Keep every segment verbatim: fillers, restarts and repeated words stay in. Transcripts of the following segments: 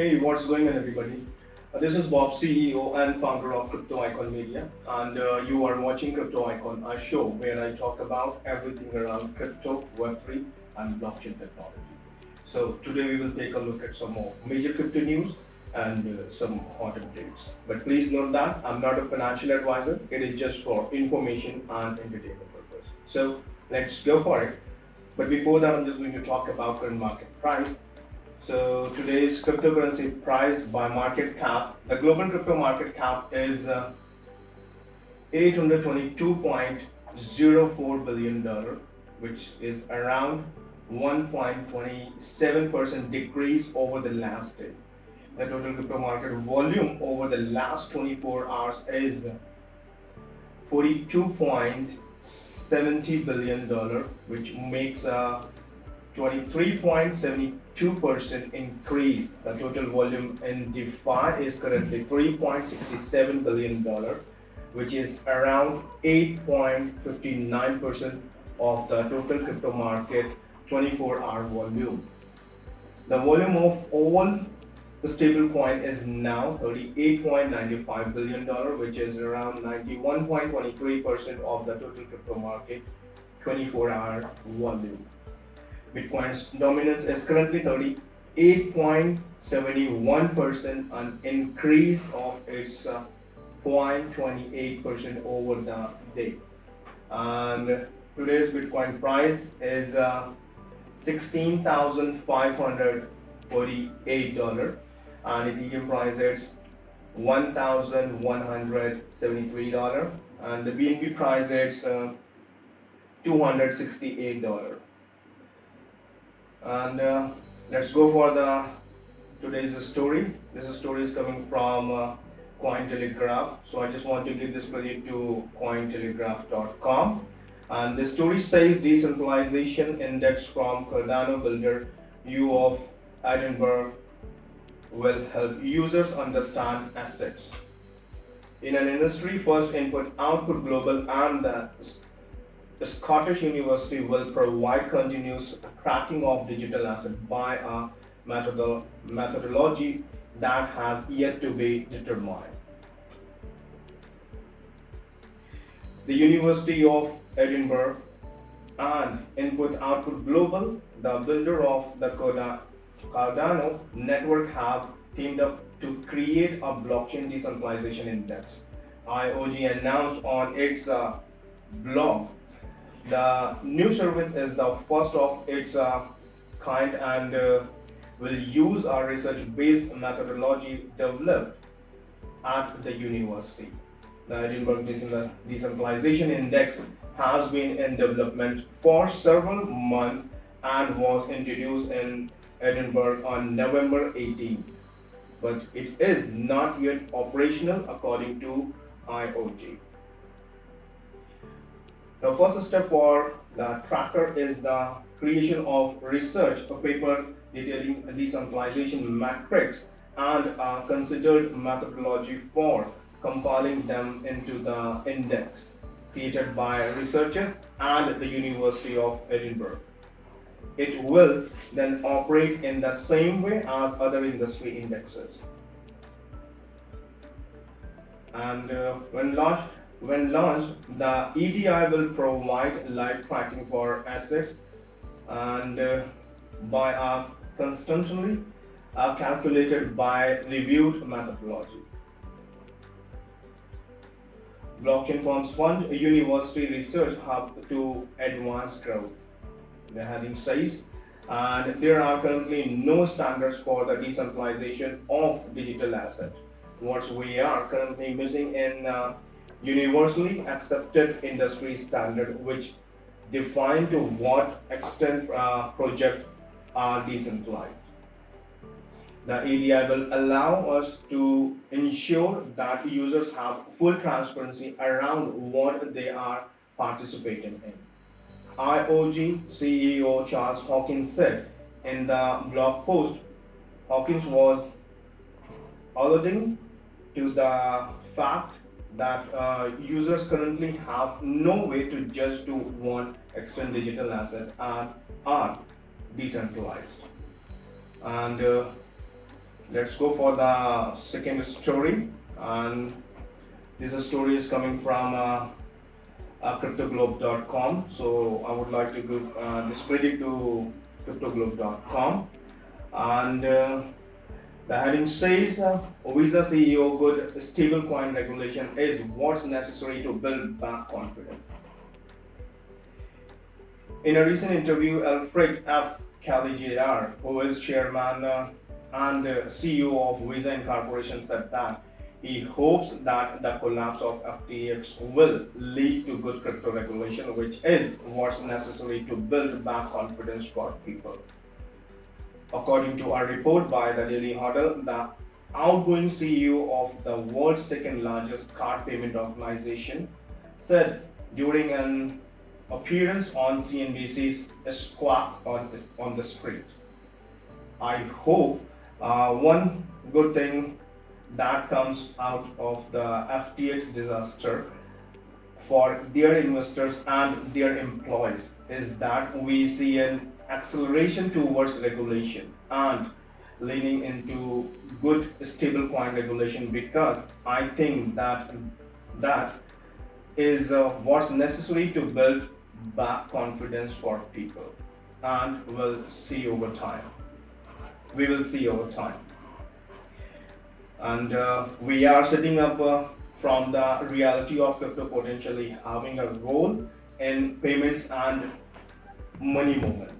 Hey, what's going on, everybody? Uh, this is Bob, C E O and founder of Crypto Icon Media, and uh, you are watching Crypto Icon, a show where I talk about everything around crypto, Web three, and blockchain technology. So today we will take a look at some more major crypto news and uh, some hot updates. But please note that I'm not a financial advisor; it is just for information and entertainment purpose. So let's go for it. But before that, I'm just going to talk about current market price. So today's cryptocurrency price by market cap, the global crypto market cap is uh, eight hundred twenty-two point zero four billion dollars, which is around one point two seven percent decrease over the last day. The total crypto market volume over the last twenty-four hours is forty-two point seven zero billion dollars, which makes a twenty-three point seven two percent increase. The total volume in DeFi is currently three point six seven billion dollars, which is around eight point five nine percent of the total crypto market twenty-four hour volume. The volume of all the stablecoin is now thirty-eight point nine five billion dollars, which is around ninety-one point two three percent of the total crypto market twenty-four hour volume. Bitcoin's dominance is currently thirty-eight point seven one percent, an increase of its uh, zero point two eight percent over the day. And today's Bitcoin price is uh, sixteen thousand five hundred forty-eight dollars, and Ethereum price is one thousand one hundred seventy-three dollars, and the B N B price is uh, two hundred sixty-eight dollars. And uh, let's go for the today's story. This story is coming from uh, Cointelegraph. So I just want to give this credit to Cointelegraph dot com. And the story says decentralization index from Cardano builder U of Edinburgh will help users understand assets. In an industry first, Input Output Global and the The Scottish University will provide continuous tracking of digital assets by a methodol methodology that has yet to be determined. The University of Edinburgh and Input Output Global, the builder of the Cardano network, have teamed up to create a blockchain decentralization index. I O G announced on its uh, blog. The new service is the first of its uh, kind and uh, will use our research-based methodology developed at the university. The Edinburgh Decentralization Index has been in development for several months and was introduced in Edinburgh on November eighteenth, but it is not yet operational according to I O G. The first step for the tracker is the creation of research paper detailing decentralization metrics and a considered methodology for compiling them into the index created by researchers and the University of Edinburgh. It will then operate in the same way as other industry indexes. And uh, when launched, When launched, the E D I will provide live tracking for assets and uh, by a constantly uh, calculated by reviewed methodology. Blockchain firms fund university research hub to advance growth, the heading says, and there are currently no standards for the decentralization of digital assets. What we are currently missing in uh, universally accepted industry standard, which define to what extent uh, projects are decentralized. The E D I will allow us to ensure that users have full transparency around what they are participating in. I O G C E O Charles Hawkins said in the blog post, Hawkins was alluding to the fact that uh, users currently have no way to judge to what extent digital assets are, are decentralized. And uh, Let's go for the second story, and this story is coming from uh, uh, Cryptoglobe dot com. So I would like to give uh, this credit to Cryptoglobe dot com, and uh, the heading says uh, Visa C E O good stablecoin regulation is what's necessary to build back confidence. In a recent interview, Alfred F. Kelly Junior, who is chairman uh, and uh, C E O of Visa Incorporation, said that he hopes that the collapse of F T X will lead to good crypto regulation, which is what's necessary to build back confidence for people. According to a report by the Dailyhodl, the outgoing C E O of the world's second largest card payment organization said during an appearance on C N B C's Squawk on, on the Street, "I hope uh, one good thing that comes out of the F T X disaster for their investors and their employees is that we see an acceleration towards regulation and leaning into good stablecoin regulation, because I think that that is uh, what's necessary to build back confidence for people, and we'll see over time. We will see over time. And uh, we are setting up uh, from the reality of crypto potentially having a role in payments and money movement.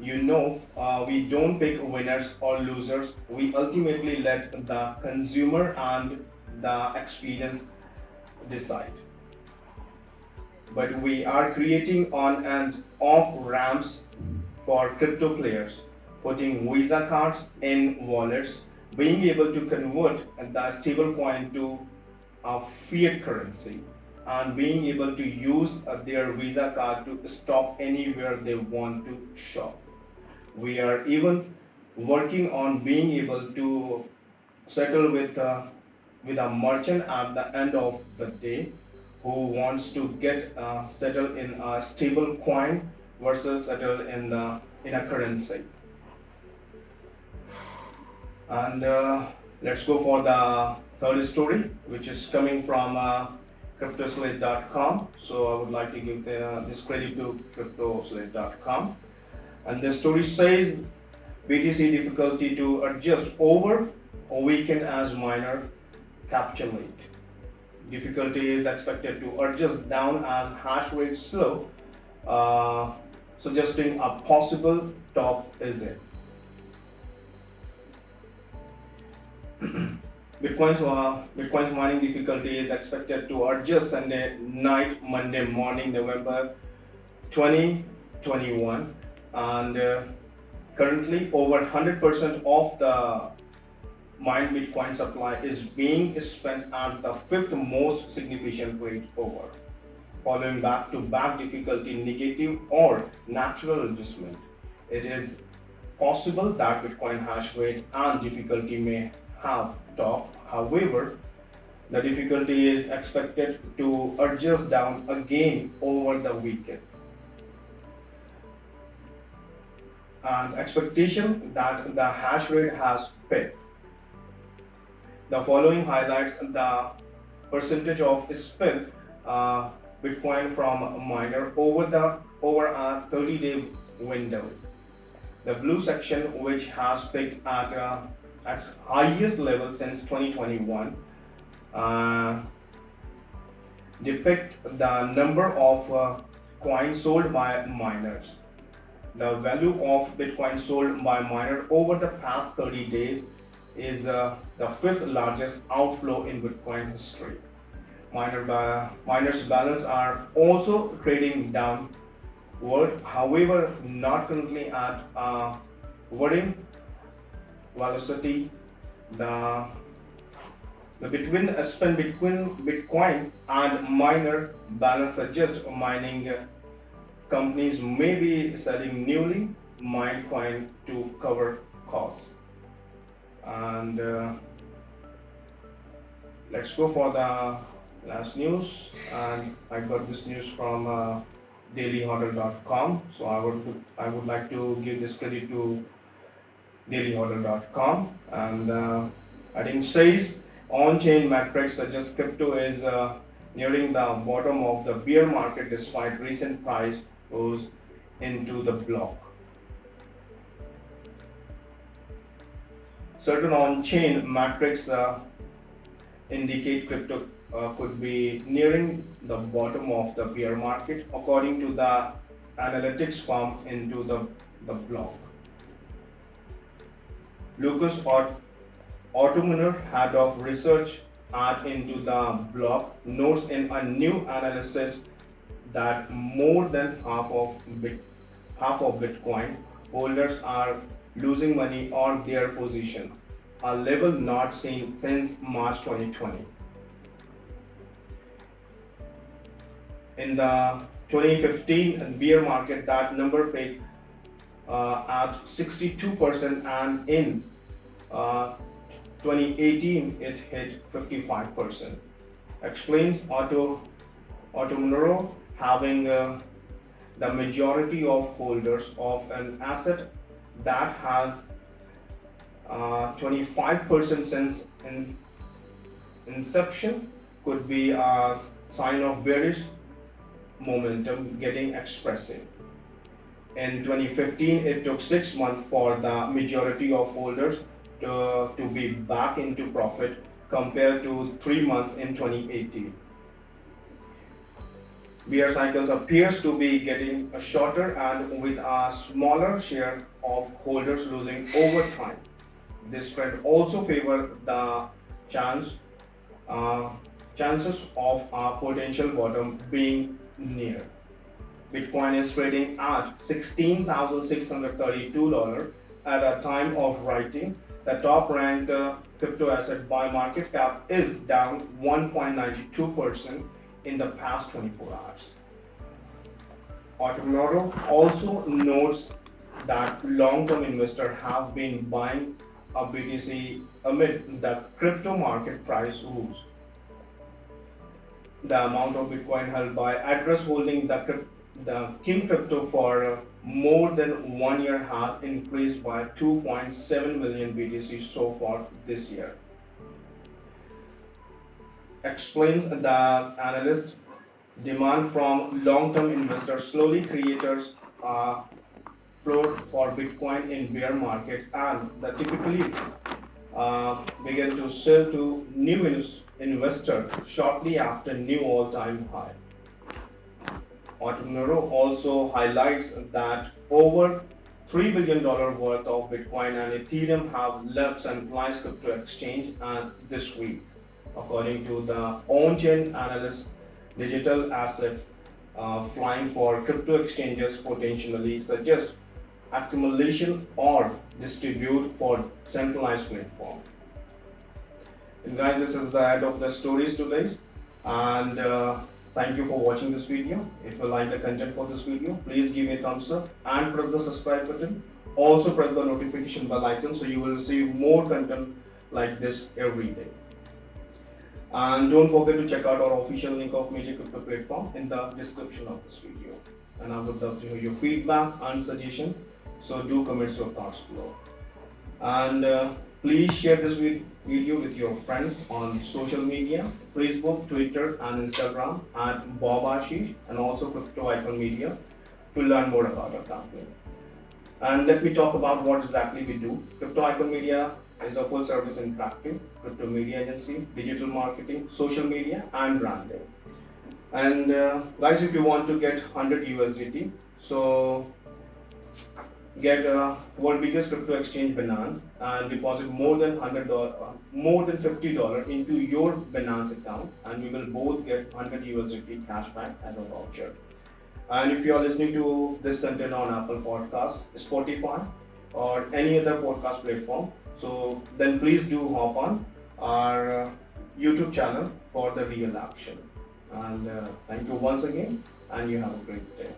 You know, uh, we don't pick winners or losers. We ultimately let the consumer and the experience decide. But we are creating on and off ramps for crypto players, putting Visa cards in wallets, being able to convert the stable coin to a fiat currency, and being able to use their Visa card to stop anywhere they want to shop. We are even working on being able to settle with uh, with a merchant at the end of the day who wants to get uh, settled in a stable coin versus settled in the in a currency. And uh, let's go for the third story, which is coming from uh, CryptoSlate dot com. So I would like to give the, uh, this credit to CryptoSlate dot com, and the story says B T C difficulty to adjust over a weekend as miner capture late. Difficulty is expected to adjust down as hash rate slow, uh, suggesting a possible top is it. Bitcoin's, uh, Bitcoin's mining difficulty is expected to adjust Sunday night, Monday morning, November twenty twenty-one, and uh, currently over one hundred percent of the mined Bitcoin supply is being spent at the fifth most significant rate over, following back-to-back difficulty negative or natural adjustment. It is possible that Bitcoin hash rate and difficulty may have top. However, the difficulty is expected to adjust down again over the weekend, and expectation that the hash rate has peaked. The following highlights the percentage of spent uh, Bitcoin from a miner over the over a thirty-day window. The blue section, which has peaked at uh, at highest level since twenty twenty-one, uh, depict the number of uh, coins sold by miners. The value of Bitcoin sold by miner over the past thirty days is uh, the fifth largest outflow in Bitcoin history. Miner ba miners' balance are also trading downward, however, not currently at uh, worrying velocity. The, the between spend between Bitcoin and miner balance suggests mining companies may be selling newly mined coin to cover costs. And uh, let's go for the last news, and I got this news from uh, Dailyhodl dot com. So I would I would like to give this credit to Dailyhodl dot com. And uh, Adam says on-chain metrics suggest crypto is uh, nearing the bottom of the bear market despite recent price goes into the block. Certain on-chain metrics uh, indicate crypto uh, could be nearing the bottom of the bear market, according to the analytics firm into the, the block. Lucas Autumnal, head of research at Into the Block, notes in a new analysis that more than half of Bit, half of Bitcoin holders are losing money on their position, a level not seen since March twenty twenty. In the twenty fifteen bear market, that number peaked uh, at sixty-two percent, and in uh, twenty eighteen it hit fifty-five percent, explains Auto Autumnal, having uh, the majority of holders of an asset that has uh, twenty-five percent since in inception could be a sign of bearish momentum getting expressive. In twenty fifteen, it took six months for the majority of holders to, to be back into profit, compared to three months in twenty eighteen. Bear cycles appears to be getting shorter, and with a smaller share of holders losing over time. This trend also favors the chance uh, chances of a potential bottom being near. Bitcoin is trading at sixteen thousand six hundred thirty-two dollars at a time of writing. The top ranked uh, crypto asset by market cap is down one point nine two percent in the past twenty-four hours. Autumnal also notes that long-term investors have been buying a B T C amid the crypto market price moves. The amount of Bitcoin held by address holding the, the Kim crypto for more than one year has increased by two point seven million B T C so far this year, explains the analyst. Demand from long-term investors slowly creators uh, float for Bitcoin in bear market, and they typically uh, begin to sell to new investors investor shortly after new all-time high. Autumnal also highlights that over three billion dollars worth of Bitcoin and Ethereum have left centralized crypto exchange and this week, according to the on-chain analyst. Digital assets uh, flying for crypto exchanges potentially suggest accumulation or distribute for centralized platform. And guys, this is the end of the stories today, and uh, thank you for watching this video. If you like the content for this video, please give me a thumbs up and press the subscribe button. Also press the notification bell icon so you will receive more content like this every day. And don't forget to check out our official link of major crypto platform in the description of this video. And I would love to hear your feedback and suggestion, so do comment your thoughts below. And uh, please share this video with your friends on social media, Facebook, Twitter, and Instagram at Bob Ashish and also Crypto Icon Media to learn more about our company. And let me talk about what exactly we do. Crypto Icon Media is a full service interactive crypto media agency, digital marketing, social media, and branding. And uh, guys, if you want to get one hundred U S D T, so get uh, world biggest crypto exchange Binance and deposit more than one hundred dollars, more than fifty dollars into your Binance account, and we will both get one hundred U S D T cashback as a voucher. And if you are listening to this content on Apple Podcasts, Spotify, or any other podcast platform, so then please do hop on our uh, YouTube channel for the real action. And uh, thank you once again, and you have a great day.